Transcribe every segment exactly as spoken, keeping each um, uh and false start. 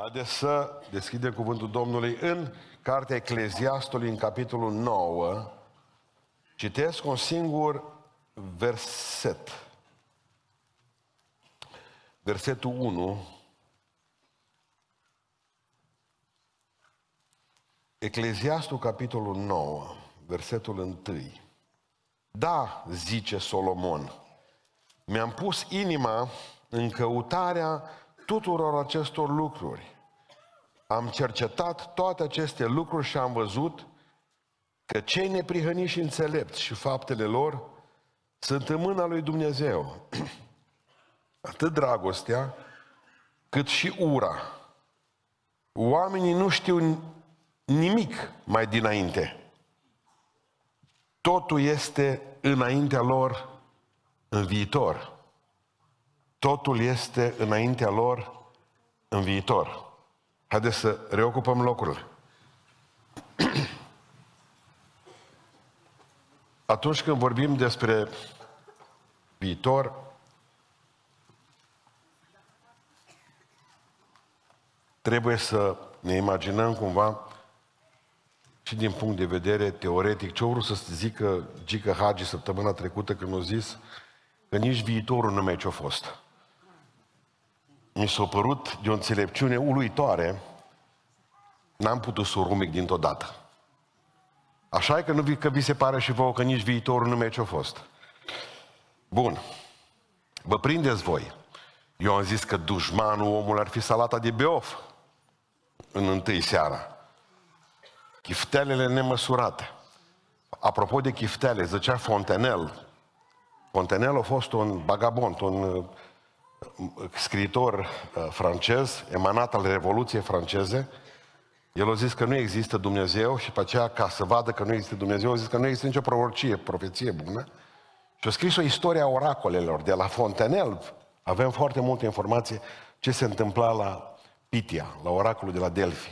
Haideți să deschidem cuvântul Domnului în Cartea Ecleziastului, în capitolul nouă. Citesc un singur verset. Versetul unu. Ecleziastul, capitolul nouă, versetul unu. Da, zice Solomon, mi-am pus inima în căutarea tuturor acestor lucruri. Am cercetat toate aceste lucruri și am văzut că cei neprihăniți și înțelepți și faptele lor sunt în mâna lui Dumnezeu. Atât dragostea, cât și ura. Oamenii nu știu nimic mai dinainte. Totul este înaintea lor în viitor. Totul este înaintea lor în viitor. Haideți să reocupăm locurile. Atunci când vorbim despre viitor, trebuie să ne imaginăm cumva și din punct de vedere teoretic. Ce-o vrut să zică Gică Hagi săptămâna trecută când a zis că nici viitorul nu mai ce-a fost. Mi s-a părut de o înțelepciune uluitoare, n-am putut să o rumic dintr-o dată. Așa e că nu vi, că vi se pare și vouă că nici viitorul nu mai ce-a fost. Bun, vă prindeți voi. Eu am zis că dușmanul omul ar fi salata de beof în întâi seara. Chiftelele nemăsurate. Apropo de chiftele, zicea Fontenelle. Fontenelle a fost un vagabond, un scriitor francez, emanat al Revoluției franceze. El a zis că nu există Dumnezeu și pe aceea, ca să vadă că nu există Dumnezeu, a zis că nu există nicio prorocie, profeție bună. Și a scris o istorie a oracolelor. De la Fontenelle avem foarte multe informații ce se întâmpla la Pitia, la oracolul de la Delphi.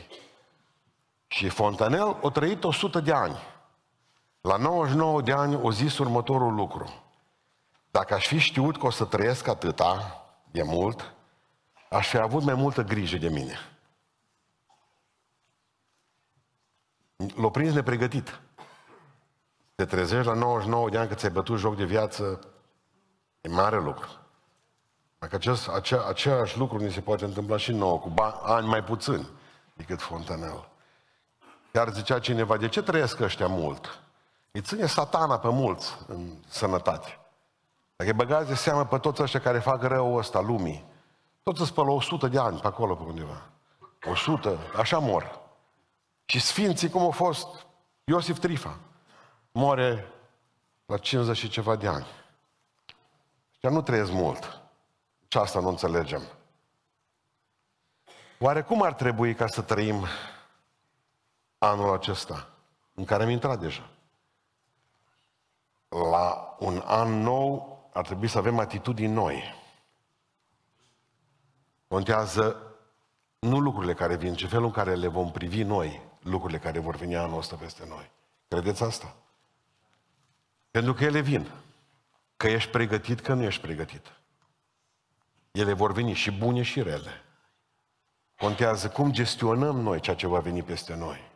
Și Fontenelle a trăit o sută de ani. La nouăzeci și nouă de ani a zis următorul lucru. Dacă aș fi știut că o să trăiesc atâta de mult, aș fi avut mai multă grijă de mine. L-a prins nepregătit. Te trezești la nouăzeci și nouă de ani că ți-ai bătut joc de viață, e mare lucru. Dacă acest, acea, același lucru ni se poate întâmpla și nouă, cu ani mai puțini decât Fontenelle. Iar zicea cineva, de ce trăiesc ăștia mult? Îi ține satana pe mulți în sănătate. Dacă îi băgați de seamă pe toți ăștia care fac rău ăsta lumii, toți îți spălă o sută de ani pe acolo, pe undeva. o sută, așa mor. Și sfinții, cum au fost Iosif Trifa, moare la cincizeci și ceva de ani. Ăștia nu trăiesc mult. Și asta nu înțelegem. Oare cum ar trebui ca să trăim anul acesta, în care am intrat deja? La un an nou ar trebui să avem atitudini noi. Contează nu lucrurile care vin, ci felul în care le vom privi noi, lucrurile care vor veni anul ăsta peste noi. Credeți asta? Pentru că ele vin. Că ești pregătit, că nu ești pregătit. Ele vor veni și bune și rele. Contează cum gestionăm noi ceea ce va veni peste noi.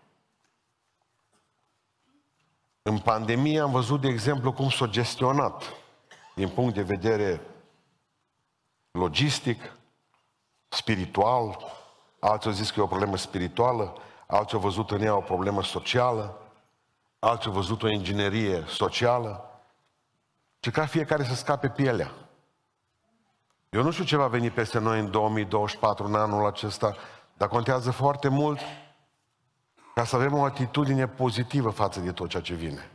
În pandemie am văzut, de exemplu, cum s-a gestionat din punct de vedere logistic, spiritual. Alții au zis că e o problemă spirituală, alții au văzut în ea o problemă socială, alții au văzut o inginerie socială. Și ca fiecare să scape pielea. Eu nu știu ce va veni peste noi în două mii douăzeci și patru, în anul acesta, dar contează foarte mult ca să avem o atitudine pozitivă față de tot ceea ce vine.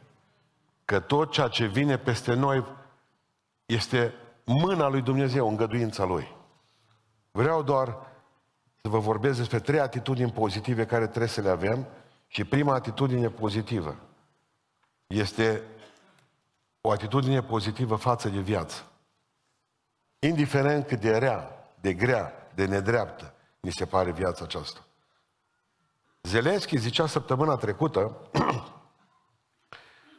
Că tot ceea ce vine peste noi este mâna lui Dumnezeu, îngăduința Lui. Vreau doar să vă vorbesc despre trei atitudini pozitive care trebuie să le avem și prima atitudine pozitivă este o atitudine pozitivă față de viață. Indiferent cât de rea, de grea, de nedreaptă ni se pare viața aceasta. Zelenski zicea săptămâna trecută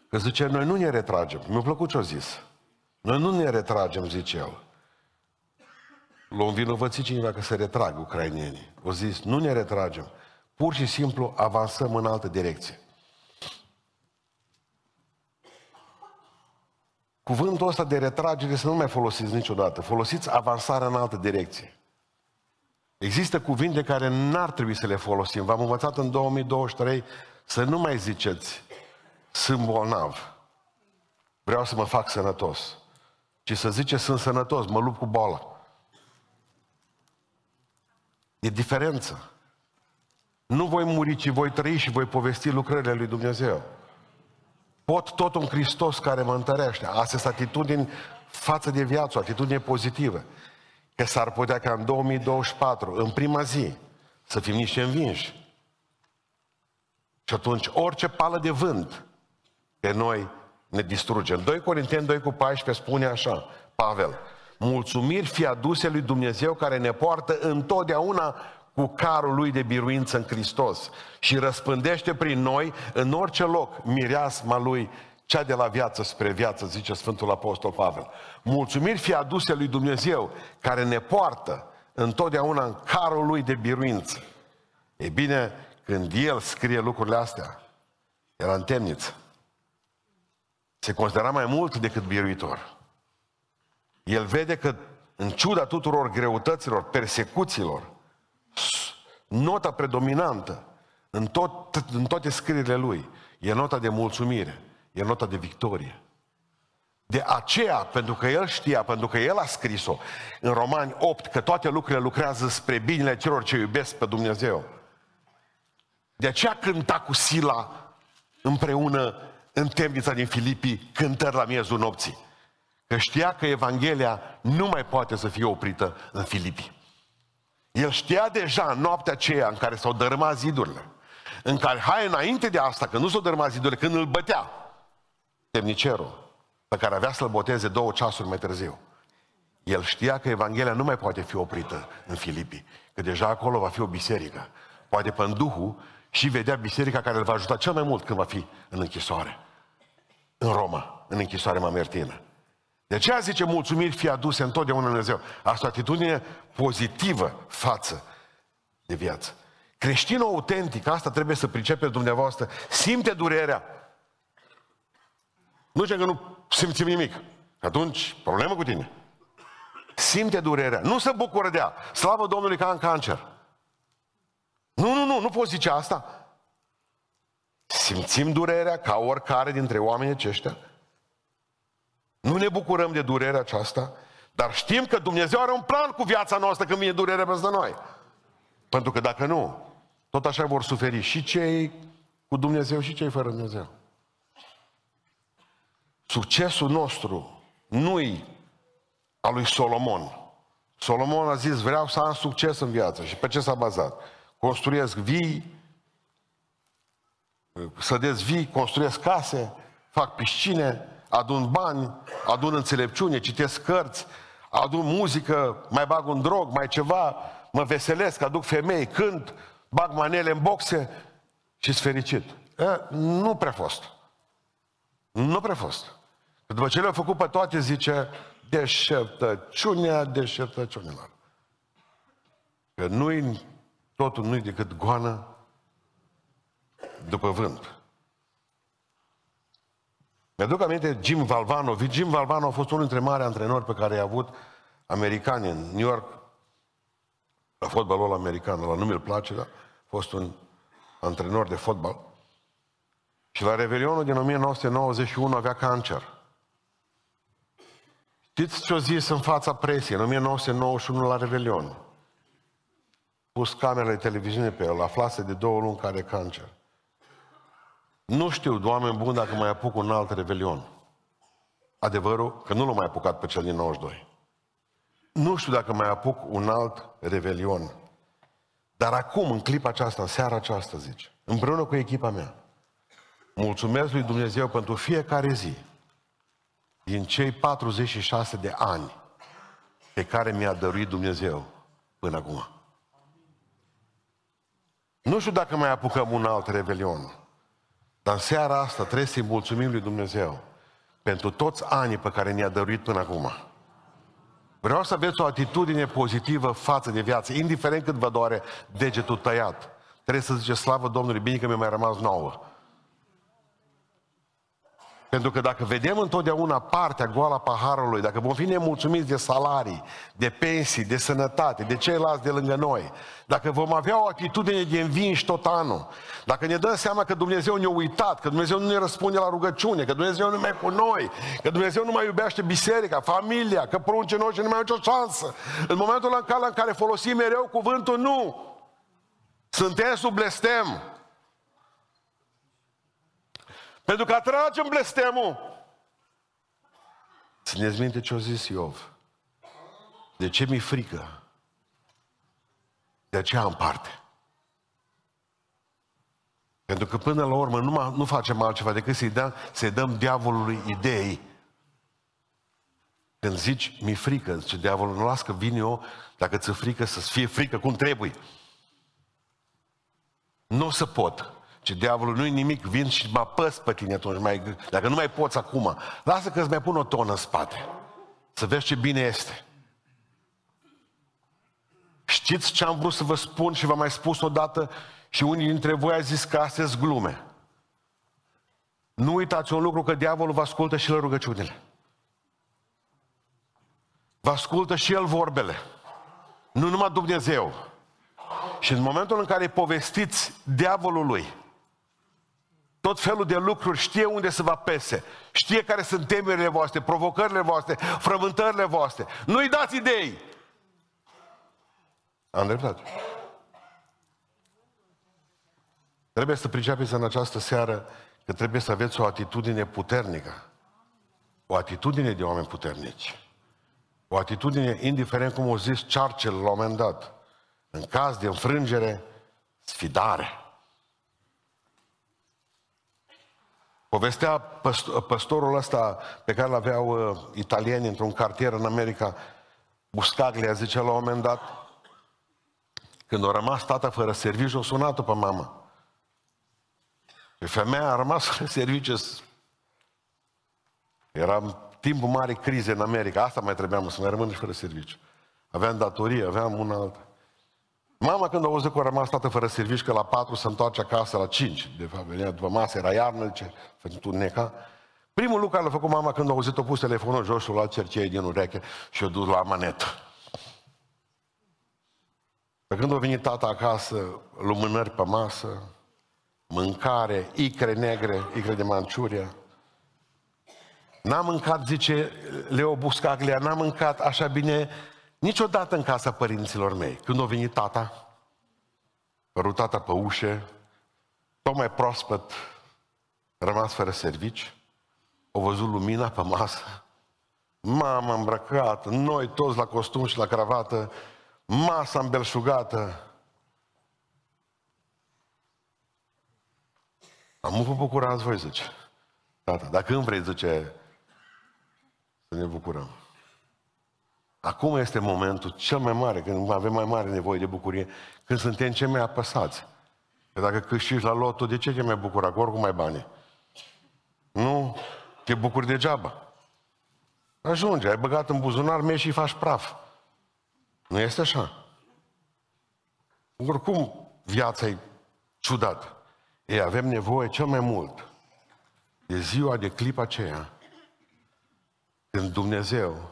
că zice, noi nu ne retragem. Mi-a plăcut ce-a zis. Noi nu ne retragem, zice el. l-au învinovățit cineva că se retrag ucrainenii. Au zis, nu ne retragem, pur și simplu avansăm în altă direcție. Cuvântul ăsta de retragere să nu mai folosiți niciodată. Folosiți avansarea în altă direcție. Există cuvinte care n-ar trebui să le folosim. V-am învățat în două mii douăzeci și trei să nu mai ziceți sunt bolnav, vreau să mă fac sănătos, ci să ziceți sunt sănătos, mă lupt cu boala. E diferență. Nu voi muri, ci voi trăi și voi povesti lucrările lui Dumnezeu. Pot tot un Hristos care mă întărește. Astea sunt atitudini față de viață, o atitudine pozitivă. Că s-ar putea ca în două mii douăzeci și patru, în prima zi, să fim niște învinși. Și atunci orice pală de vânt pe noi ne distruge. În doi Corinteni doi cu paisprezece spune așa, Pavel, mulțumiri fie aduse lui Dumnezeu care ne poartă întotdeauna cu carul lui de biruință în Hristos și răspândește prin noi în orice loc mireasma lui, cea de la viață spre viață, zice Sfântul Apostol Pavel. Mulțumiri fie aduse lui Dumnezeu care ne poartă întotdeauna în carul lui de biruință. E bine, când el scrie lucrurile astea, era în temniță. Se considera mai mult decât biruitor. El vede că, în ciuda tuturor greutăților, persecuțiilor, nota predominantă în, tot, în toate scrierile lui e nota de mulțumire, e nota de victorie. De aceea, pentru că el știa, pentru că el a scris-o în Romani opt, că toate lucrurile lucrează spre binele celor ce iubesc pe Dumnezeu. De aceea cânta cu Sila împreună în temnița din Filipii, cântări la miezul nopții. Că știa că Evanghelia nu mai poate să fie oprită în Filipii. El știa deja în noaptea aceea în care s-au dărâmat zidurile, în care, hai înainte de asta, că nu s-au dărâmat zidurile, când îl bătea temnicerul, pe care avea să-l boteze două ceasuri mai târziu. El știa că Evanghelia nu mai poate fi oprită în Filipii, că deja acolo va fi o biserică. Poate pe Duhul și vedea biserica care îl va ajuta cel mai mult când va fi în închisoare. În Roma, în închisoare mamertină. De aceea zice, mulțumiri fie aduse întotdeauna Dumnezeu. Asta o atitudine pozitivă față de viață. Creștinul autentic, asta trebuie să pricepeți dumneavoastră, simte durerea. Nu zice că nu simțim nimic. Atunci, problemă cu tine. Simte durerea. Nu se bucură de ea. Slavă Domnului că am cancer. Nu, nu, nu, nu poți zice asta. Simțim durerea ca oricare dintre oamenii aceștia. Nu ne bucurăm de durerea aceasta, dar știm că Dumnezeu are un plan cu viața noastră când vine durerea peste noi. Pentru că dacă nu, tot așa vor suferi și cei cu Dumnezeu și cei fără Dumnezeu. Succesul nostru nu-i al lui Solomon. Solomon a zis, vreau să am succes în viață. Și pe ce s-a bazat? Construiesc vii, sădesc vii, construiesc case, fac piscine, adun bani, adun înțelepciune, citesc cărți, adun muzică, mai bag un drog, mai ceva, mă veselesc, aduc femei, cânt, bag manele în boxe și-s fericit. E, nu prea fost. Nu prea fost. După ce le-au făcut pe toate, zice, deșertăciunea deșertăciunilor. Că nu-i totul nu-i decât goană după vânt. Mi-aduc aminte Jim Valvano. Jim Valvano a fost unul dintre mari antrenori pe care i-a avut americani în New York. La fotbalul american, la nu mi-l place, dar a fost un antrenor de fotbal. Și la Revelionul din o mie nouă sute nouăzeci și unu avea cancer. Știți ce-o zis în fața presiei în o mie nouă sute nouăzeci și unu la Revelion? Pus camerele televiziune pe el, aflase de două luni care cancer. Nu știu, oameni buni, dacă mai apuc un alt revelion. Adevărul că nu l-am mai apucat pe cel din nouăzeci și doi. Nu știu dacă mai apuc un alt revelion. Dar acum, în clipa aceasta, în seara aceasta, zice, împreună cu echipa mea, mulțumesc lui Dumnezeu pentru fiecare zi din cei patruzeci și șase de ani pe care mi-a dăruit Dumnezeu până acum. Nu știu dacă mai apucăm un alt revelion, dar în seara asta trebuie să-i mulțumim lui Dumnezeu pentru toți anii pe care ne-a dăruit până acum. Vreau să aveți o atitudine pozitivă față de viață, indiferent cât vă doare degetul tăiat. Trebuie să ziceți, slavă Domnului, bine că mi-a mai rămas nouă. Pentru că dacă vedem întotdeauna partea goală a paharului, dacă vom fi nemulțumiți de salarii, de pensii, de sănătate, de ceilalți de lângă noi, dacă vom avea o atitudine de învinși tot anul, dacă ne dăm seama că Dumnezeu ne-a uitat, că Dumnezeu nu ne răspunde la rugăciune, că Dumnezeu nu mai e cu noi, că Dumnezeu nu mai iubește biserica, familia, că pruncii noștri nu mai au nicio șansă, în momentul în care, în care folosim mereu cuvântul nu, suntem sub blestem. Pentru că atragem blestemul. Țineți minte ce a zis Iov. De ce mi-e frică? De aceea am parte. Pentru că până la urmă nu, nu facem altceva decât să-i dăm, să-i dăm diavolului idei. Când zici, mi-e frică, zice diavolul, nu las că vin eu, dacă ți-e frică, să-ți fie frică cum trebuie. Nu o să pot. Ce diavolul, nu-i nimic, vin și mă apăs pe tine atunci, mai, dacă nu mai poți acum, lasă că îți mai pun o tonă în spate, să vezi ce bine este. Știți ce am vrut să vă spun și v-am mai spus odată și unii dintre voi a zis că astea sunt glume. Nu uitați un lucru, că diavolul vă ascultă și la rugăciunile. Vă ascultă și el vorbele. Nu numai Dumnezeu. Și în momentul în care povestiți diavolului tot felul de lucruri, știe unde să vă apese, știe care sunt temerile voastre, provocările voastre, frământările voastre. Nu-i dați idei! Am dreptate. Trebuie să pricepeți în această seară că trebuie să aveți o atitudine puternică. O atitudine de oameni puternici. O atitudine, indiferent cum o zis Churchill la un moment dat, în caz de înfrângere, sfidare. Povestea păstorul ăsta pe care l-aveau uh, italieni într-un cartier în America, Buscaglia, zice la un moment dat, când a rămas tata fără serviciu, a sunat-o pe mamă. Și femeia a rămas fără serviciu. Era timpul marii crize în America, asta mai trebuia, să mai rămân și fără serviciu. Aveam datorie, aveam una alta. Mama, când a auzit că a rămas tată fără servici, că la patru se întoarce acasă, la cinci, de fapt venea după masă, era iarnă, ce făcut tu neca. Primul lucru care l-a făcut mama când a auzit, a pus telefonul jos și a luat cerceii din ureche și a dus la manetă. Pe când a venit tata acasă, lumânări pe masă, mâncare, icre negre, icre de Manciuria. N-a mâncat, zice Leo Buscaglia, n-a mâncat așa bine niciodată în casa părinților mei. Când a venit tata, rutata pe ușe, tocmai proaspăt, rămas fără servici, au văzut lumina pe masă, mama îmbrăcată, noi toți la costum și la cravată, masa îmbelșugată. Am vă bucurați voi, zice tata, dacă îmi vrei, zice, să ne bucurăm. Acum este momentul cel mai mare, când avem mai mare nevoie de bucurie, când suntem cei mai apăsați. Că dacă câștigi la lotul, de ce te mai bucura? Că oricum ai bani. Nu? Te bucuri degeaba. Ajunge, ai băgat în buzunar, mergi și faci praf. Nu este așa. Oricum viața-i ciudată. Ei, avem nevoie cel mai mult de ziua, de clipa aceea, când Dumnezeu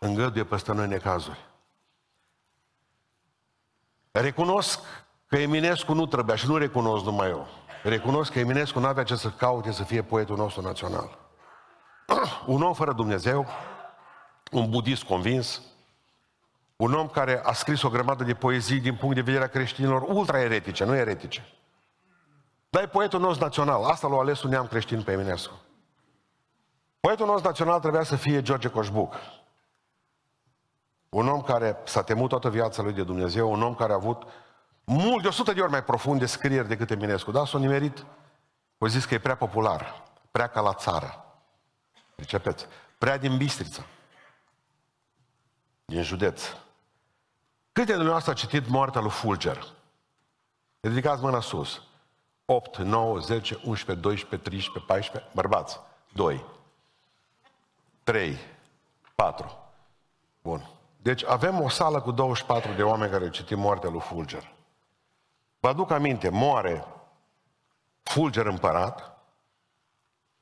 îngăduie peste noi necazuri. Recunosc că Eminescu nu trebuia, și nu recunosc numai eu, recunosc că Eminescu nu avea ce să caute să fie poetul nostru național. Un om fără Dumnezeu, un budist convins, un om care a scris o grămadă de poezii din punct de vedere a creștinilor ultra-eretice, nu eretice. Dar e poetul nostru național, asta l-a ales un neam creștin pe Eminescu. Poetul nostru național trebuia să fie George Coșbuc. Un om care s-a temut toată viața lui de Dumnezeu, un om care a avut mult de o sută de ori mai profunde scrieri decât Eminescu. Dar s-a nimerit, o zis că e prea popular, prea ca la țară. Pricepeți? Prea din Bistrița, din județ. Câte de dumneavoastră a citit Moartea lui Fulger? Ridicați mâna sus. opt, nouă, zece, unsprezece, doisprezece, treisprezece, paisprezece, bărbați. doi, trei, patru. Bun. Deci avem o sală cu douăzeci și patru de oameni care citim moartea lui Fulger. Vă aduc aminte, moare Fulger împărat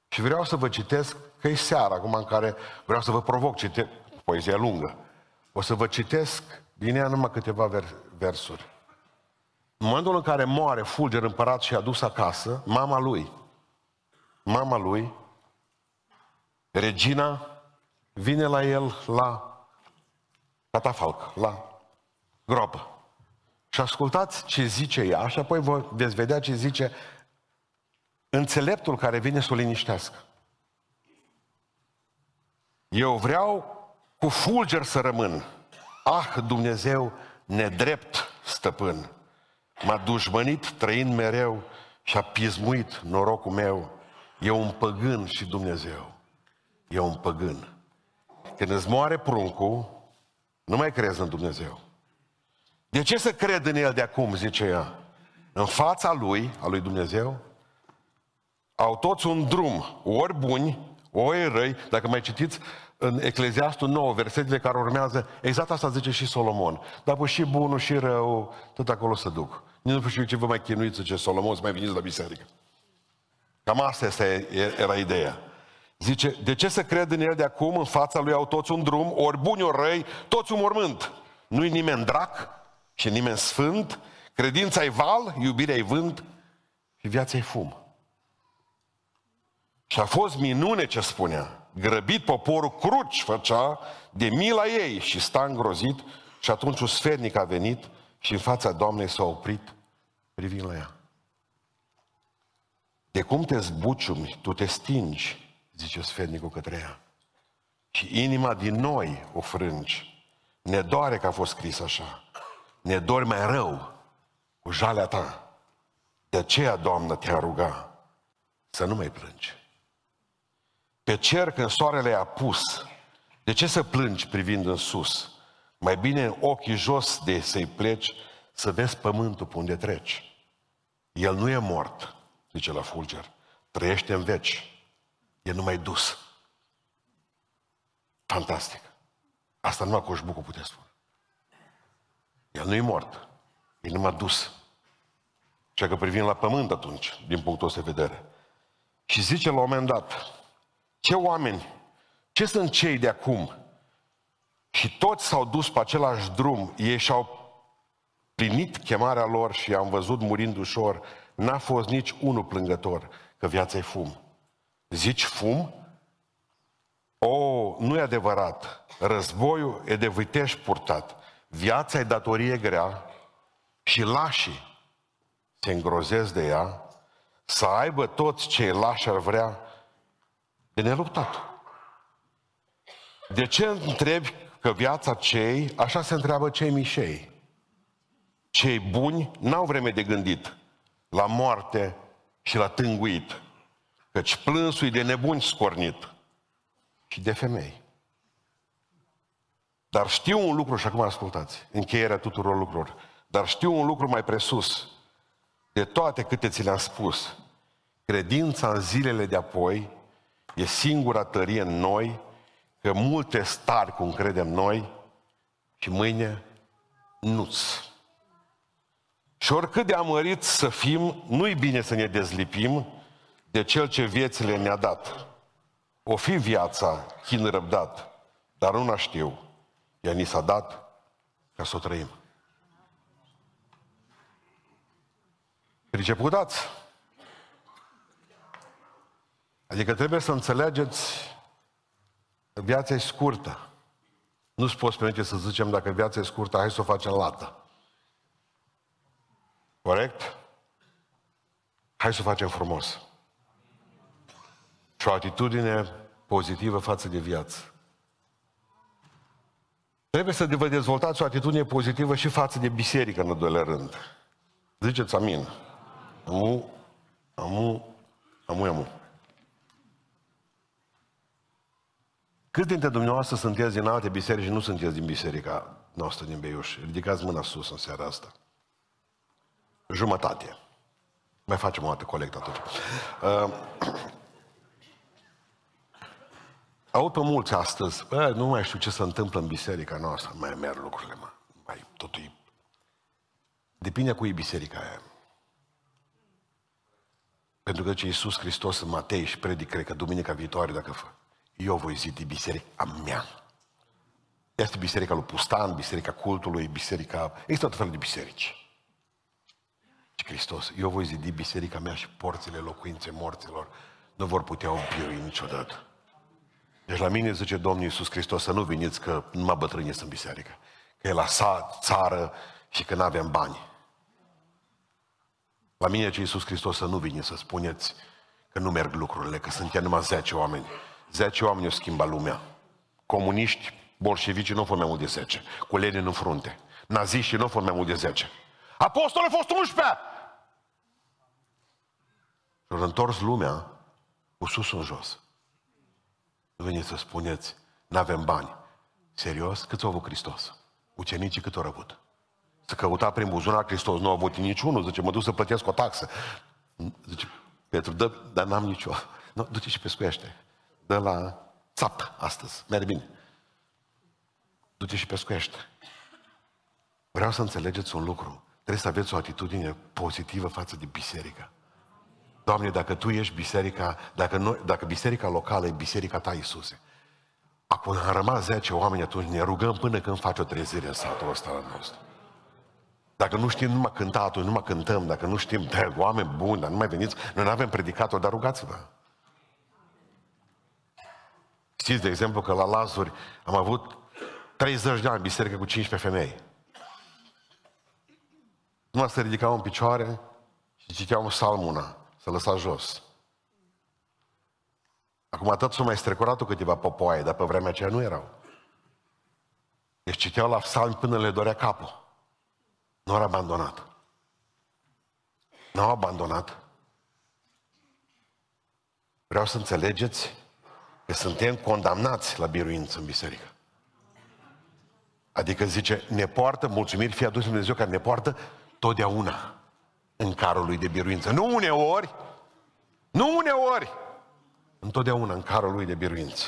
și vreau să vă citesc, că e seara acum în care vreau să vă provoc, cite, poezia lungă. O să vă citesc din ea numai câteva versuri. În momentul în care moare Fulger împărat și a dus acasă, mama lui, mama lui, regina, vine la el la catafalc, la groapă. Și ascultați ce zice ea și apoi vă veți vedea ce zice înțeleptul care vine să o liniștească. Eu vreau cu Fulger să rămân. Ah, Dumnezeu, nedrept stăpân! M-a dușmănit trăind mereu și a pismuit norocul meu. E un păgân și Dumnezeu. E un păgân. Când îți moare pruncul, nu mai crezi în Dumnezeu. De ce să cred în El de acum, zice ea? În fața Lui, a Lui Dumnezeu, au toți un drum, ori buni, ori răi. Dacă mai citiți în Ecleziastul nouă, versetele care urmează, exact asta zice și Solomon. Dar și bunul și rău, tot acolo se duc. Nu știu ce vă mai chinuiți, zice Solomon, să mai veniți la biserică. Cam asta era ideea. Zice, de ce să cred în El de acum? În fața Lui au toți un drum, ori buni, ori răi, toți un mormânt. Nu-i nimeni drac și nimeni sfânt, credința-i val, iubirea-i vânt și viața-i fum. Și a fost minune ce spunea, grăbit poporul cruci făcea de mila ei și sta îngrozit și atunci un sfernic a venit și în fața Doamnei s-a oprit privind la ea. De cum te zbuciumi, tu te stingi, zice sfernicul către ea. Și inima din noi o frângi. Ne doare că a fost scris așa. Ne dor mai rău cu jalea ta. De aceea, Doamnă, te-a ruga să nu mai plângi. Pe cer când soarele a pus, de ce să plângi privind în sus? Mai bine în ochii jos de să-i pleci, să vezi pământul pe unde treci. El nu e mort, zice la Fulger, trăiește în veci. E numai dus. Fantastic. Asta numai Coșbucu putea spune. El nu-i mort. E numai dus. Ceea că privim la pământ atunci, din punctul ăsta de vedere. Și zice la un moment dat, ce oameni, ce sunt cei de acum? Și toți s-au dus pe același drum, ei și-au plinit chemarea lor și i-am văzut murind ușor, n-a fost nici unul plângător, că viața e fum. Zici fum? O, nu e adevărat. Războiul e de vitești purtat. Viața e datorie grea și lașii se îngrozesc de ea, să aibă toți cei lași ar vrea de neluptat. De ce întrebi că viața cei, așa se întreabă cei mișei. Cei buni n-au vreme de gândit la moarte și la tânguit. Căci plânsul de nebuni scornit și de femei. Dar știu un lucru, și acum ascultați, încheierea tuturor lucrurilor, dar știu un lucru mai presus, de toate câte ți le-am spus, credința în zilele de-apoi e singura tărie în noi, că multe stari cum credem noi și mâine nu-ți. Și oricât de amăriți să fim, nu-i bine să ne dezlipim de Cel ce viețile ne-a dat. O fi viața chin răbdat, dar una știu, ea ni s-a dat ca să o trăim. Pricepudați? Adică trebuie să înțelegeți că viața e scurtă. Nu-ți poți permite să zicem dacă viața e scurtă, hai să o facem lată. Corect? Hai să o facem frumos. Și o atitudine pozitivă față de viață. Trebuie să vă dezvoltați o atitudine pozitivă și față de biserică, în al doilea rând. Ziceți amin. Amu, amu, amu, amu. Câți dintre dumneavoastră sunteți din alte biserici și nu sunteți din biserica noastră din Beiuș? Ridicați mâna sus în seara asta. Jumătate. Mai facem o dată colectă atunci. Uh, Aud pe mulți astăzi, bă, nu mai știu ce se întâmplă în biserica noastră, mai merg lucrurile, mă. Mai, totul e... Depinde cu e biserica aia. Pentru că ce Iisus Hristos în Matei și predic, cred că duminica viitoare, dacă fă, eu voi zidi biserica mea. Este biserica lui Pustan, biserica cultului, biserica... Există tot felul de biserici. Și Hristos, eu voi zidi biserica mea și porțile locuințe morților nu vor putea obiui niciodată. Deci la mine zice Domnul Iisus Hristos să nu veniți că numai bătrâni sunt în biserică. Că e la sat, țară și că n-aveam bani. La mine zice Iisus Hristos să nu veniți să spuneți că nu merg lucrurile, că sunt chiar numai zece oameni. zece oameni o schimba lumea. Comuniști, bolșevici nu au fost mai mult de zece. Cu Lenin în frunte. Naziștii nu au fost mai mult de zece. Apostolul a fost unsprezece! Și-au întors lumea cu sus în jos. Nu veniți să spuneți, n-avem bani. Serios? Cât au avut Hristos? Ucenicii cât au avut? Să căuta prin buzunar Hristos, nu a avut niciunul. Zice, mă duc să plătesc o taxă. Zice, Petru, dă, dar n-am nicio. Nu, du-te și pescuiește. Dă la țapă astăzi, merg bine. Du-te și pescuiește. Vreau să înțelegeți un lucru. Trebuie să aveți o atitudine pozitivă față de biserică. Doamne, dacă Tu ești biserica, dacă, noi, dacă biserica locală e biserica Ta, Iisuse, acum am rămas zece oameni, atunci ne rugăm până când faci o trezire în satul ăsta al nostru. Dacă nu știm numai cânta, atunci numai cântăm, dacă nu știm, de oameni buni, dar nu mai veniți, noi nu avem predicator, dar rugați-vă. Știți, de exemplu, că la Lazuri am avut treizeci de ani biserică cu cincisprezece femei. Numai se ridicau în picioare și citeau psalmul. Să lăsa jos. Acum atât s-au mai strecurat câteva popoaie, dar pe vremea aceea nu erau. Deci citeau la psalmi până le dorea capul. Nu au abandonat. Nu au abandonat. Vreau să înțelegeți că suntem condamnați la biruință în biserică. Adică zice, ne poartă, mulțumiri fie adus Dumnezeu care ne poartă totdeauna în carul lui de biruință. Nu uneori, nu uneori, întotdeauna în carul lui de biruință.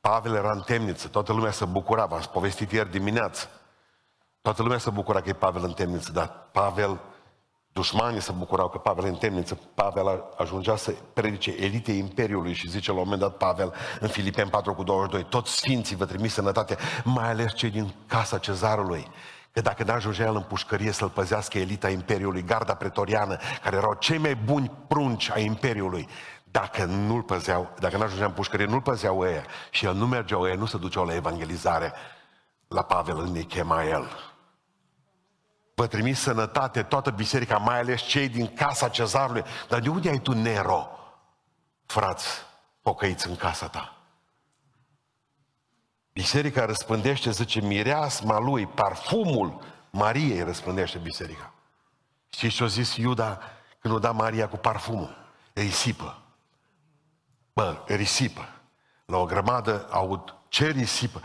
Pavel era în temniță, toată lumea se bucura, v-am povestit ieri dimineață. Toată lumea se bucura că e Pavel în temniță, dar Pavel, dușmanii se bucurau că Pavel e în temniță. Pavel ajungea să predice elitei Imperiului și zice la un moment dat Pavel în Filipeni patru cu douăzeci și doi, toți sfinții vă trimis sănătate, mai ales cei din casa Cezarului. Că dacă n-ajungea el în pușcărie să-l păzească elita Imperiului, garda pretoriană, care erau cei mai buni prunci ai Imperiului, dacă nu-l păzeau, dacă n-ajungea în pușcărie, nu-l păzeau ăia. Și el nu mergea ăia, nu se duceau la evangelizare, la Pavel îl chema el. Vă trimis sănătate toată biserica, mai ales cei din casa Cezarului. Dar de unde ai tu, Nero, frați, pocăiți în casa ta? Biserica răspândește, zice, mireasma lui, parfumul Mariei răspândește biserica. Știți ce a zis Iuda când o da Maria cu parfumul? Risipă. Bă, risipă. La o grămadă aud, ce risipă?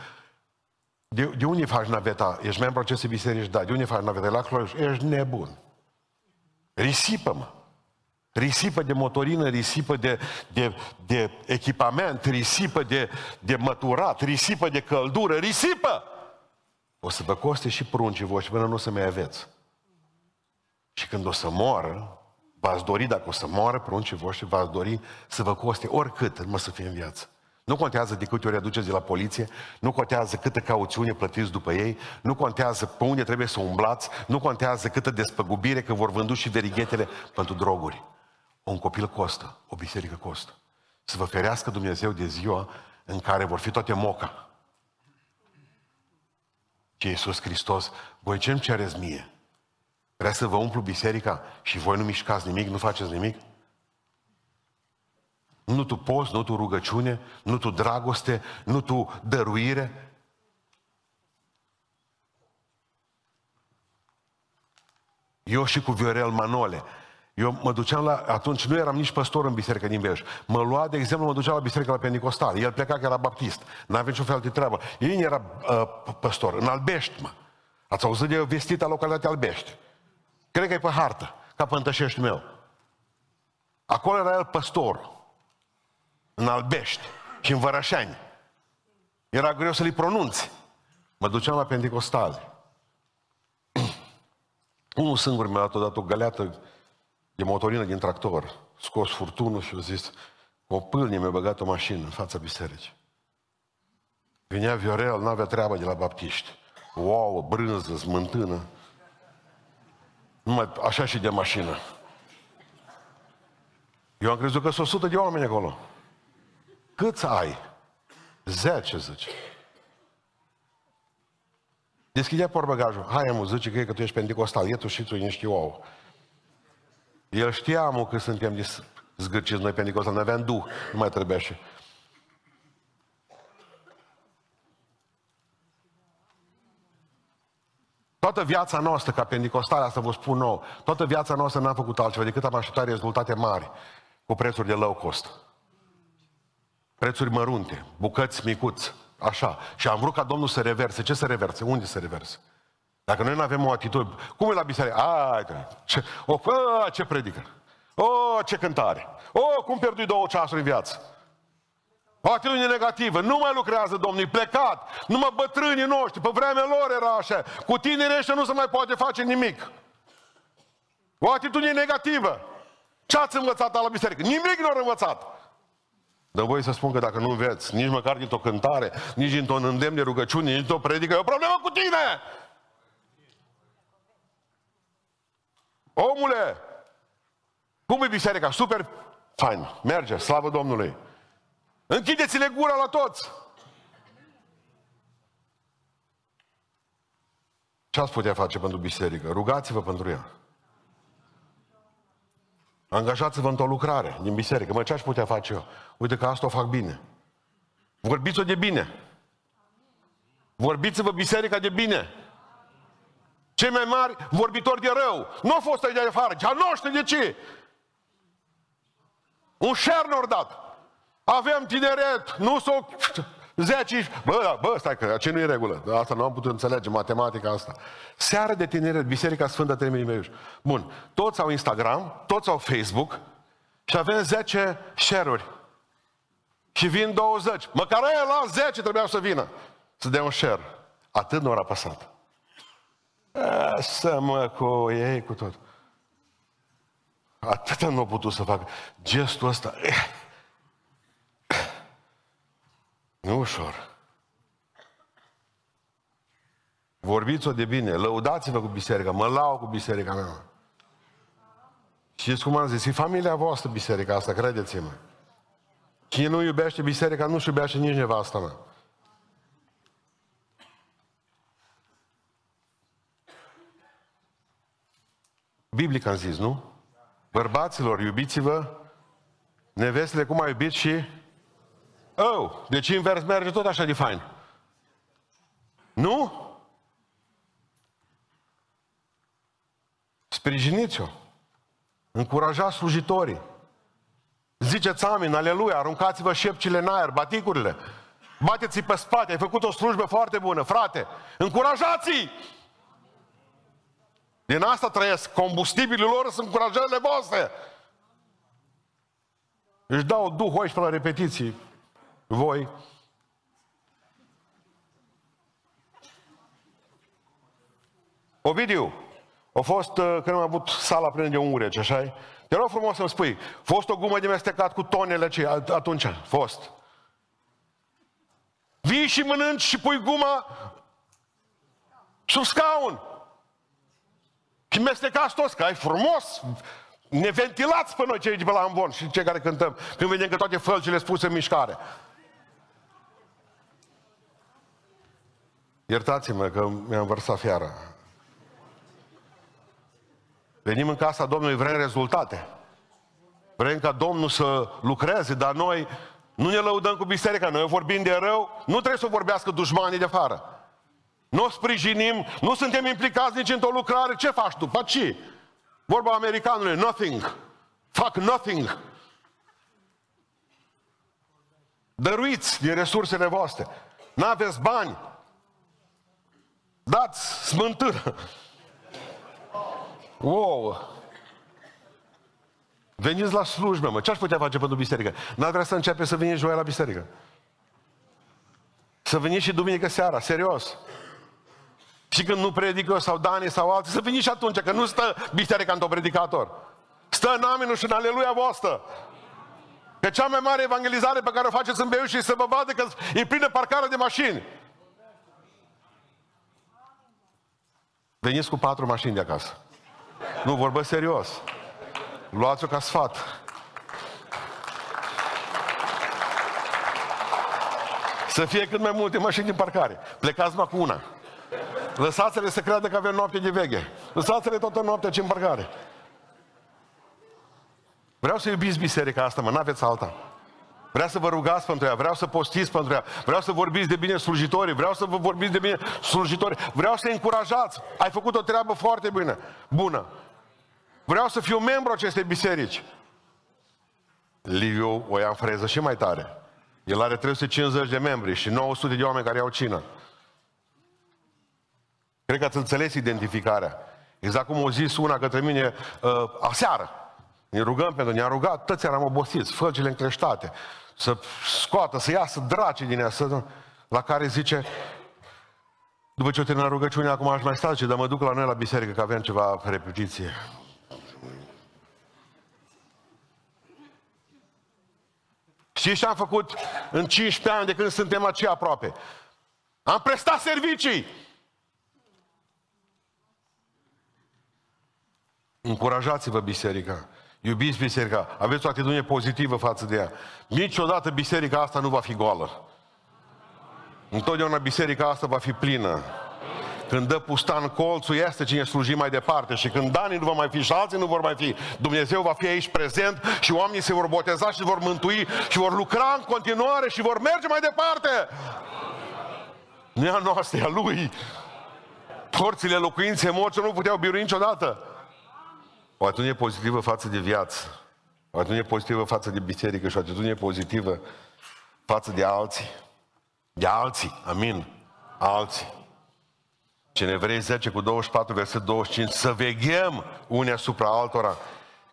De, de unde faci naveta? Ești membru acestei biserici? Da. De unde faci naveta? La Cluj? Ești nebun. Risipă, mă. Risipă de motorină, risipă de, de, de echipament, risipă de, de măturat, risipă de căldură, risipă! O să vă coste și pruncii voștri până nu o să mai aveți. Și când o să moară, v-ați dori, dacă o să moară pruncii voștri, v-ați dori să vă coste oricât, mă să fie în viață. Nu contează de câte ori aduceți de la poliție, nu contează câtă cauțiune plătiți după ei, nu contează pe unde trebuie să umblați, nu contează câtă despăgubire, că vor vându și verighetele pentru droguri. Un copil costă, o biserică costă. Să vă ferească Dumnezeu de ziua în care vor fi toate moca. Și Iisus Hristos, voi ce-mi cereți mie? Vrea să vă umplu biserica și voi nu mișcați nimic, nu faceți nimic? Nu tu post, nu tu rugăciune, nu tu dragoste, nu tu dăruire. Eu și cu Viorel Manole, eu mă duceam la, atunci nu eram nici păstor în biserică din Beiuș. Mă lua, de exemplu, mă duceam la biserica la Pentecostal. El pleca că era baptist. N-avea niciun fel de treabă. El nu era uh, păstor. În Albești, mă. Ați auzit de vestita localitatea Albești. Cred că e pe hartă, ca pe Întășești meu. Acolo era el păstor. În Albești. și în Vărășani. Era greu să-i pronunți. Mă duceam la pentecostale. Unul singur mi-a dat odată o găleată de motorină din tractor. Scos furtunul și a zis, o pâlnie mi-a băgat o mașină în fața bisericii. Vinea Viorel, n-avea treabă de la baptiști. Ouă, brânză, smântână. Numai așa și de mașină. Eu am crezut că sunt o sută de oameni acolo. Câți ai? Zece, zice. Deschidea portbagajul. Hai, amu, zice că e că tu ești pentecostal. E tu și tu, ești ouă. El știa, amu, că suntem zgârciți noi pentecostal. Ne aveam duh, nu mai trebuia și... Toată viața noastră, ca pentecostale, asta vă spun nou, toată viața noastră n-am făcut altceva decât am așteptat rezultate mari, cu prețuri de low cost. Prețuri mărunte, bucăți micuți, așa. Și am vrut ca Domnul să reverse. Ce să reverse? Unde să reverse? Dacă noi nu avem o atitudine, cum e la biserică? Ai, ce, o, a, ce predică! O, ce cântare! O, cum pierdui două ceasuri în viață! O atitudine negativă, nu mai lucrează Domnul, plecat, numai bătrânii noștri, pe vremea lor era așa, cu tinerii ăștia nu se mai poate face nimic. O atitudine negativă. Ce ați învățat la biserică? Nimic nu au învățat. Dar voi să spun că dacă nu înveți, nici măcar dintr-o cântare, nici dintr-un îndemn de rugăciune, nici dintr-o predică, e o problemă cu tine! Omule, cum e biserica? Super fain, merge, slavă Domnului! Închideți-le gura la toți! Ce ați putea face pentru biserică? Rugați-vă pentru ea. Angajați-vă într-o lucrare din biserică. Mă, ce aș putea face eu? Uite că asta o fac bine. Vorbiți-o de bine. Vorbiți-vă biserica de bine. Cei mai mari vorbitori de rău. Nu au fost ăia de afară. A noștri de ce? Un șer ne-au dat. Avem tineret, nu s-o... zece... Bă, bă, stai că, ce nu e regulă? Asta nu am putut înțelege, matematica asta. Seară de tineret, Biserica Sfânta Treime din Beiuș. Bun, toți au Instagram, toți au Facebook și avem zece share-uri. Și vin douăzeci. Măcar aia la zece trebuia să vină. Să dea un share. Atât nu a pasat. A, să mă cu ei, cu tot. Atâta nu au putut să facă. Gestul ăsta... Nu ușor. Vorbiți-o de bine, lăudați-vă cu biserica, mă lau cu biserica mea. Știți cum am zis? E familia voastră biserica asta, credeți-mă. Cine nu iubește biserica, nu-și iubește nici nevasta mea. Biblic am zis, nu? Bărbaților, iubiți-vă, nevestele cum a iubit și... Oh, deci invers merge tot așa de fain. Nu? Sprijiniți-o. Încurajați slujitorii. Ziceți amin, aleluia, aruncați-vă șepcile în aer, baticurile. Bateți-i pe spate, ai făcut o slujbă foarte bună, frate. Încurajați-i! Din asta trăiesc. Combustibilul lor sunt încurajările voastre. Își dau duhul aici pe la repetiții. Voi. Ovidiu, a fost, când am avut sala plină de ungureci, așa-i? Te rog frumos să-mi spui, fost o gumă de mestecat cu tonele ce atunci? Fost. Vii și mănânci și pui guma sub scaun. Și mestecați toți, că ai frumos... Ne ventilați pe noi cei de pe la ambon și cei care cântăm, când vedem că toate fălcile sunt puse în mișcare. Iertați-mă că mi-am vărsat fiara. Venim în casa Domnului, vrem rezultate. Vrem ca Domnul să lucreze, dar noi nu ne lăudăm cu biserica, noi vorbim de rău, nu trebuie să vorbească dușmanii de afară. Nu sprijinim, nu suntem implicați nici într-o lucrare, ce faci tu? Paci! Vorba americanului, nothing, fac nothing. Dăruiți din resursele voastre. N-aveți bani. Dați smântână. Wow. Veniți la slujbă, mă. Ce-aș putea face pentru biserică? N-ar vrea să începe să veniți joia la biserică. Să veniți și duminică seara, serios. Și când nu predic eu sau Dani sau alții, să veniți și atunci, că nu stă biserica într-un predicator. Stă în aminul și în aleluia voastră. Că cea mai mare evangelizare pe care o faceți în Beiuș și să vă vadă că e plină parcarea de mașini. Veniți cu patru mașini de acasă. Nu, vorbesc serios. Luați-o ca sfat. Să fie cât mai multe mașini din parcare. Plecați numai cu una. Lăsați-le să creadă că avem noapte de veche. Lăsați-le toată noaptea ce în parcare. Vreau să iubiți biserica asta, mă, n-aveți alta. Vreau să vă rugați pentru ea, vreau să postiți pentru ea, vreau să vorbiți de bine slujitorii, vreau să vă vorbiți de bine slujitorii, vreau să încurajați. Ai făcut o treabă foarte bună. Bună. Vreau să fiu membru acestei biserici. Liviu o ia în freză și mai tare. El are trei sute cincizeci de membri și nouă sute de oameni care iau cină. Cred că ați înțeles identificarea. Exact cum o zis una către mine uh, aseară. Ne rugăm pentru, ne-a rugat, toți eram obosiți, fălcile încleștate, să scoată, să iasă draci din ea, să... La care zice, după ce o termină rugăciunea, acum aș mai sta, zice, dar mă duc la noi la biserică, că avem ceva repetiție. Știți ce am făcut în cincisprezece ani de când suntem aici aproape? Am prestat servicii! Încurajați-vă biserica, iubiți biserica, aveți o atitudine pozitivă față de ea. Niciodată biserica asta nu va fi goală. Întotdeauna biserica asta va fi plină. Când dă Pustan colțul, este cine sluji mai departe. Și când Dani nu va mai fi și alții nu vor mai fi, Dumnezeu va fi aici prezent și oamenii se vor boteza și vor mântui și vor lucra în continuare și vor merge mai departe. Nu e a noastră, e a Lui. Porțile locuinței morților nu puteau birui niciodată. O atitudine pozitivă față de viață, o atitudine pozitivă față de biserică și o atitudine pozitivă față de alții. De alții, amin, alții. Ce în Evrei zece cu douăzeci și patru, verset douăzeci și cinci, să veghem unii asupra altora,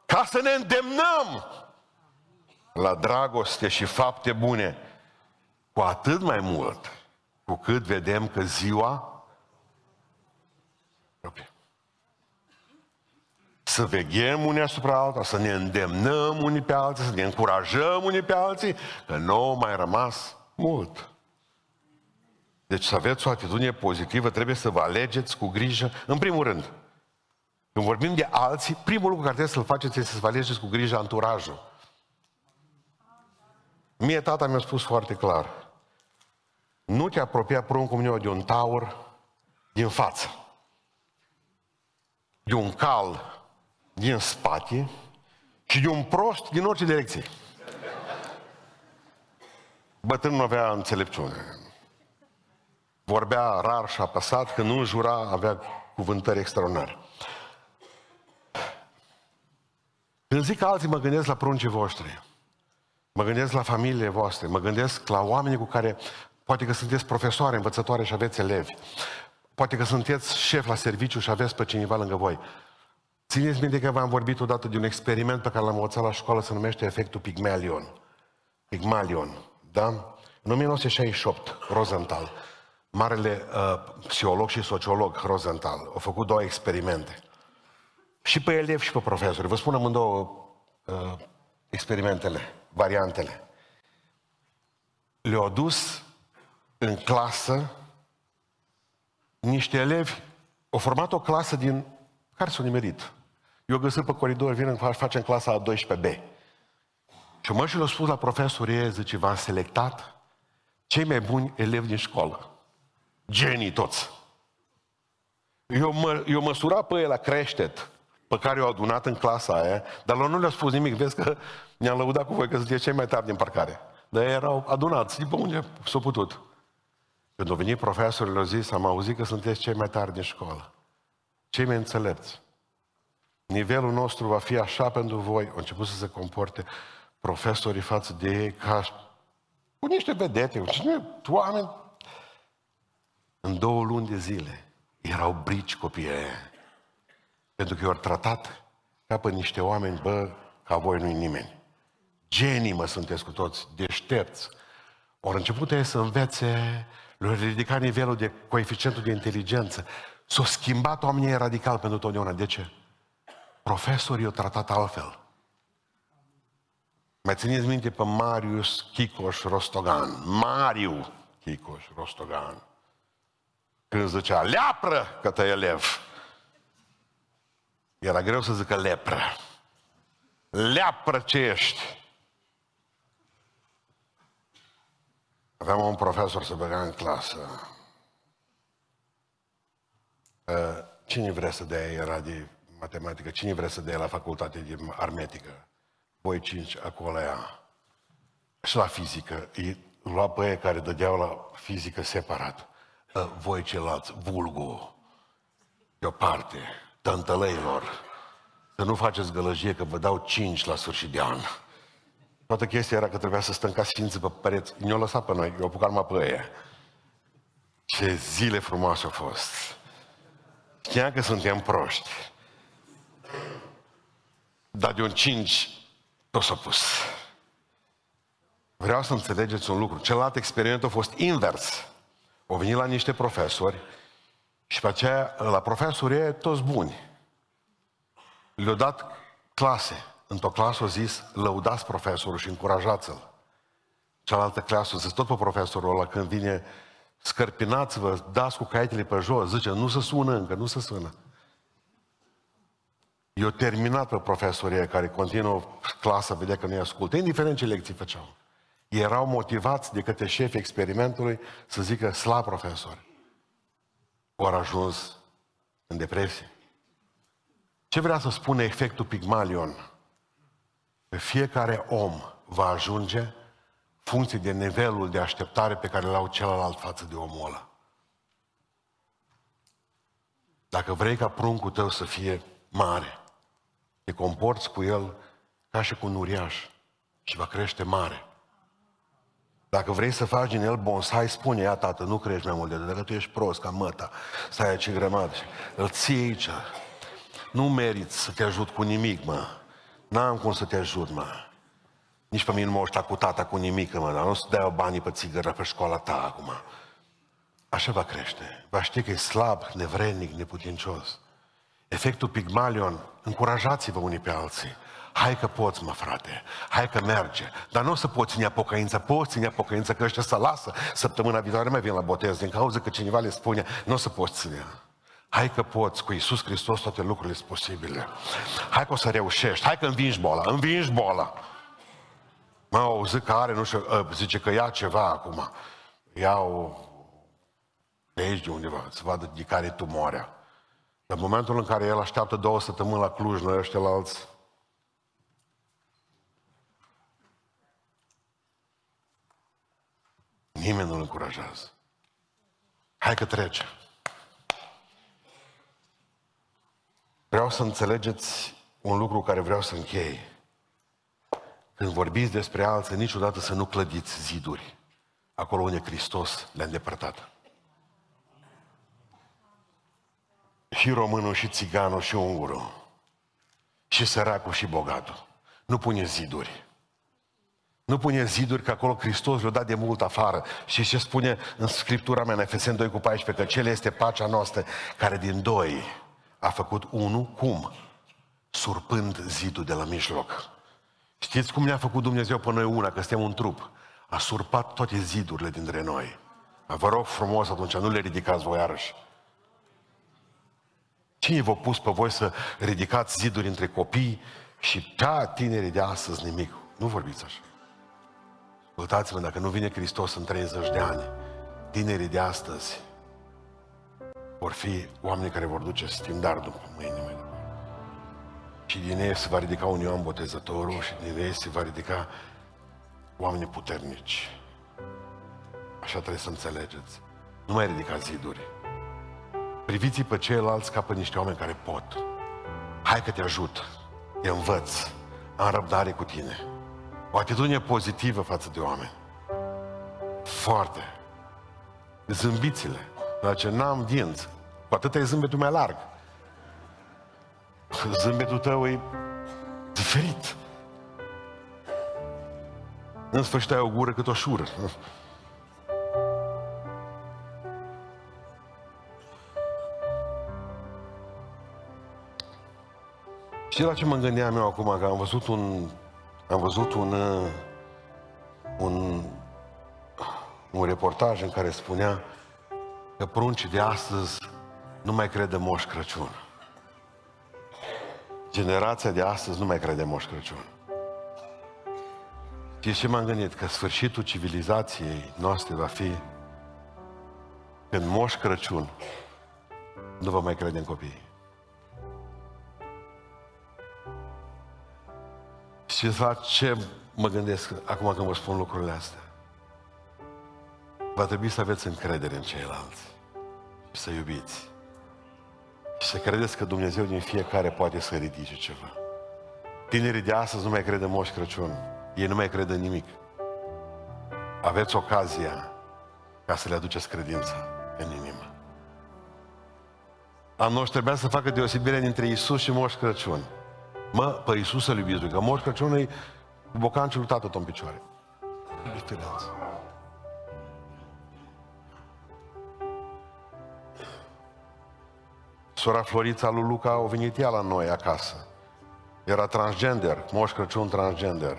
ca să ne îndemnăm la dragoste și fapte bune, cu atât mai mult, cu cât vedem că ziua apropie. Să veghem unii asupra altora, să ne îndemnăm unii pe alții, să ne încurajăm unii pe alții, că nouă mai rămas mult. Deci să aveți o atitudine pozitivă, trebuie să vă alegeți cu grijă. În primul rând, când vorbim de alții, primul lucru care trebuie să-l faceți este să vă alegeți cu grijă anturajul. Mie tata mi-a spus foarte clar, nu te apropia pruncul meu de un taur din față, de un cal din spate și de un prost din orice direcție. Bătrânul avea înțelepciune. Vorbea rar și apăsat, când nu înjura, avea cuvântări extraordinare. Când zic alții, mă gândesc la pruncii voștri, mă gândesc la familiile voastre, mă gândesc la oamenii cu care, poate că sunteți profesoare, învățătoare și aveți elevi, poate că sunteți șef la serviciu și aveți pe cineva lângă voi. Țineți minte că v-am vorbit odată de un experiment pe care l-am învățat la școală, se numește efectul Pygmalion. Pygmalion, da? În o mie nouă sute șaizeci și opt, Rosenthal, marele uh, psiholog și sociolog Rosenthal, a făcut două experimente. Și pe elevi și pe profesori. Vă spun amândouă uh, experimentele, variantele. Le-au dus în clasă niște elevi, au format o clasă din... Care s-au nimerit? Eu găsit pe coridor, vin, facem clasa a a douăsprezecea B. Și mă și le-au spus la profesorie, zice, v-am selectat cei mai buni elevi din școală. Genii toți. Eu, mă, eu măsura pe el la creștet pe care i-au adunat în clasa aia, dar lor nu le-au spus nimic. Vezi că ne-am lăudat cu voi că sunteți cei mai tari din parcare. Dar ei erau adunați din pe unde s-au putut. Când au venit profesorii, le-au zis, am auzit că sunteți cei mai tari din școală. Cei mai înțelepți. Nivelul nostru va fi așa pentru voi. Au început să se comporte profesorii față de ei ca cu niște vedete, cu niște oameni. În două luni de zile erau brici copiii aia, pentru că i-au tratat ca pe niște oameni, bă, ca voi nu-i nimeni. Genii, mă, sunteți cu toți, deștepți. Ori început aia să învețe le-a ridicat nivelul de coeficientul de inteligență. S-au schimbat oamenii radical pentru totdeauna. De ce? Profesorii au tratat altfel. Mai țineți minte pe Marius Chicoș Rostogan. Mariu Chicoș Rostogan. Când zicea leapră către elev, era greu să zică lepră. Leapră ce ești. Aveam un profesor să băga în clasă. Cine vrea să dea, era de matematică, cine vrea să dea la facultate de armetică? Voi cinci, acolo ea. Și la fizică, îi lua băie care dădeau la fizică separat. Voi ceilalți, vulgu, deoparte, tântălăilor, să nu faceți gălăgie că vă dau cinci la sfârșit de an. Toată chestia era că trebuia să stâncați sfinții pe pereți. Ne-au lăsat pe noi, eu apucat numai pe aia. Ce zile frumoase au fost. Știam că suntem proști. Dar de un cinci, tot s-a pus. Vreau să înțelegeți un lucru. Celălalt experiment a fost invers. Au venit la niște profesori și pe aceea, la profesori, toți buni. Le-au dat clase. Într-o clasă a zis, lăudați profesorul și încurajați-l. Cealaltă clasă a zis, tot pe profesorul ăla, când vine, scărpinați-vă, dați cu caietele pe jos, zice, nu se sună încă, nu se sună. Eu terminat pe profesorie care continuă clasa, vedea că nu-i ascultă, indiferent ce lecții făceau. Erau motivați de către șefii experimentului să zică, slab profesor. Ori ajuns în depresie. Ce vrea să spune efectul Pygmalion? Pe fiecare om va ajunge funcție de nivelul de așteptare pe care l-au celălalt față de omul ăla. Dacă vrei ca pruncul tău să fie mare, te comporți cu el ca și cu un uriaș și va crește mare. Dacă vrei să faci din el bonsai, spune, ia tată, nu crești mai mult de atât, că tu ești prost ca măta, stai aici în grămadă, îl ții aici, nu meriți să te ajut cu nimic, mă. N-am cum să te ajut, mă. Nici pe mine nu mă oștea cu tata, cu nimic, mă, dar nu o să dai banii pe țigără, pe școala ta acum. Așa va crește. Va ști că e slab, nevrednic, neputincios. Efectul Pygmalion, încurajați-vă unii pe alții. Hai că poți, mă, frate. Hai că merge. Dar nu o să poți ține pocăință. Poți ține pocăință, că ăștia să lasă. Săptămâna viitoare mai vin la botez din cauza că cineva le spune, nu o să poți ține. Hai că poți, cu Iisus Hristos toate lucrurile sunt posibile. Hai că o să reușești, hai că învingi boala, învingi boala. Mă, auzi că are, nu știu, zice că ia ceva acum. Ia-o de aici de undeva, să vadă de care e tumoarea. În momentul în care el așteaptă două săptămâni la Cluj, noi ăștia la alți. Nimeni nu-l încurajează. Hai că trece. Vreau să înțelegeți un lucru care vreau să închei. Când vorbiți despre alții, niciodată să nu clădiți ziduri acolo unde Hristos le-a îndepărtat. Și românul, și țiganul, și ungurul, și săracul, și bogatul. Nu pune ziduri. Nu pune ziduri, că acolo Hristos le-a dat de mult afară. Și ce spune în Scriptura mea, în Efeseni doi cu paisprezece, că cele este pacea noastră, care din doi... a făcut unul, cum? Surpând zidul de la mijloc. Știți cum ne-a făcut Dumnezeu pe noi una, că suntem un trup? A surpat toate zidurile dintre noi. Vă rog frumos atunci, nu le ridicați voi iarăși. Cine v-a pus pe voi să ridicați ziduri între copii și pe tinerii de astăzi nimic? Nu vorbiți așa. Ascultați-mă, dacă nu vine Hristos în treizeci de ani, tinerii de astăzi vor fi oameni care vor duce standardul pe mâine. Și din ei se va ridica un Ioan Botezătorul și din ei se va ridica oameni puternici. Așa trebuie să înțelegeți. Nu mai ridicați ziduri. Priviți-i pe ceilalți ca pe niște oameni care pot. Hai că te ajut, te învăț, am răbdare cu tine. O atitudine pozitivă față de oameni. Foarte. Zâmbiți-le. Dar ce n-am dinți, cu atât e zâmbetul mai larg. Zâmbetul tău e diferit. În sfârșit ai o gură cât o șură. Știi la ce mă gândeam eu acum? Că am văzut un... Am văzut un... Un... Un reportaj în care spunea că pruncii de astăzi nu mai crede Moș Crăciun. Generația de astăzi nu mai crede Moș Crăciun. Știi ce m-am gândit? Că sfârșitul civilizației noastre va fi când Moș Crăciun nu vă mai crede în copii. Știți la ce mă gândesc acum când vă spun lucrurile astea? Va trebui să aveți încredere în ceilalți și să iubiți și să credeți că Dumnezeu din fiecare poate să ridice ceva. Tinerii de astăzi nu mai cred în Moș Crăciun, ei nu mai cred în nimic. Aveți ocazia ca să le aduceți credința în inimă. Am noștri trebuia să facă deosebire dintre Iisus și Moș Crăciun. Mă, pe Iisus să-L iubiți, că Moș Crăciun e bocanciul tată-tot în picioare. Diferență. Sora Florița lui Luca a venit ea la noi acasă. Era transgender, Moș Crăciun transgender.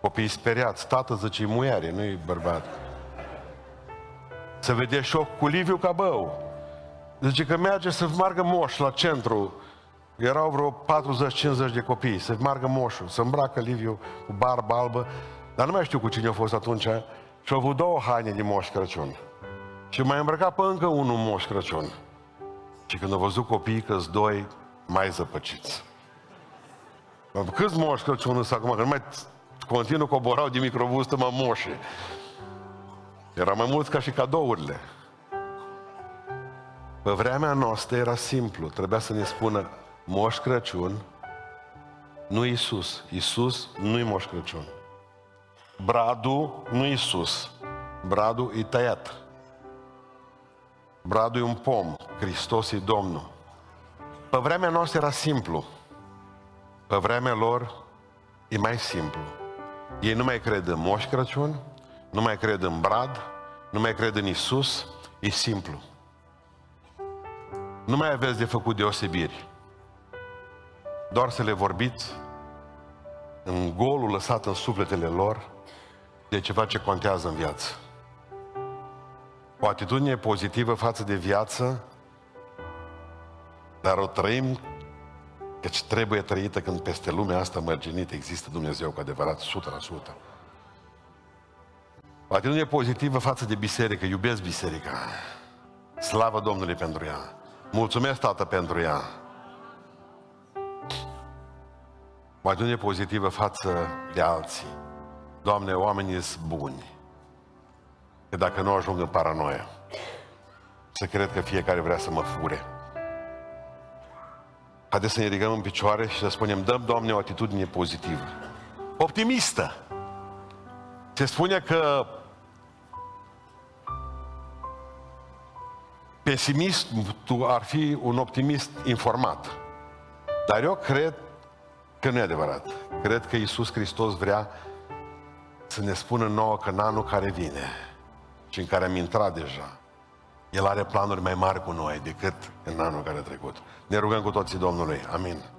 Copiii speriați, tată zice, e muiare, nu-i bărbat. Să vede șoc cu Liviu Cabău. Zice că merge să meargă moș la centru. Erau vreo patruzeci cincizeci de copii, să meargă moșul, să îmbracă Liviu cu barbă albă. Dar nu mai știu cu cine a fost atunci. Și au avut două haine de Moș Crăciun. Și mai îmbrăca pe încă unul Moș Crăciun. Și când au văzut copiii că-s doi mai zăpăciți. Câți Moș Crăciun însă acum, că nu mai continuu coborau din microbuz tămă moșii. Era mai mulți ca și cadourile. Pe vremea noastră era simplu, trebuia să ne spună Moș Crăciun, nu Iisus. Iisus nu-i Moș Crăciun. Bradu nu Iisus. Bradu e tăiat. Bradu e un pom. Hristos e Domnul. Pe vremea noastră era simplu. Pe vremea lor e mai simplu. Ei nu mai cred în Moș Crăciun, nu mai cred în brad, nu mai cred în Iisus, e simplu. Nu mai aveți de făcut deosebiri. Doar să le vorbiți în golul lăsat în sufletele lor de ceva ce contează în viață. O atitudine pozitivă față de viață, dar o trăim căci trebuie trăită când peste lumea asta mărginită există Dumnezeu cu adevărat o sută la sută. O atitudine pozitivă față de biserică, iubesc biserica. Slavă Domnului pentru ea. Mulțumesc, Tată, pentru ea. O atitudine pozitivă față de alții. Doamne, oamenii sunt buni. Că dacă nu ajung în paranoia, să cred că fiecare vrea să mă fure. Haideți să ne ridicăm în picioare și să spunem, dăm, Doamne, o atitudine pozitivă. Optimistă. Se spune că pesimistul ar fi un optimist informat. Dar eu cred că nu e adevărat. Cred că Iisus Hristos vrea să ne spună nouă că în anul care vine și în care am intrat deja, El are planuri mai mari cu noi decât în anul care a trecut. Ne rugăm cu toții Domnului. Amin.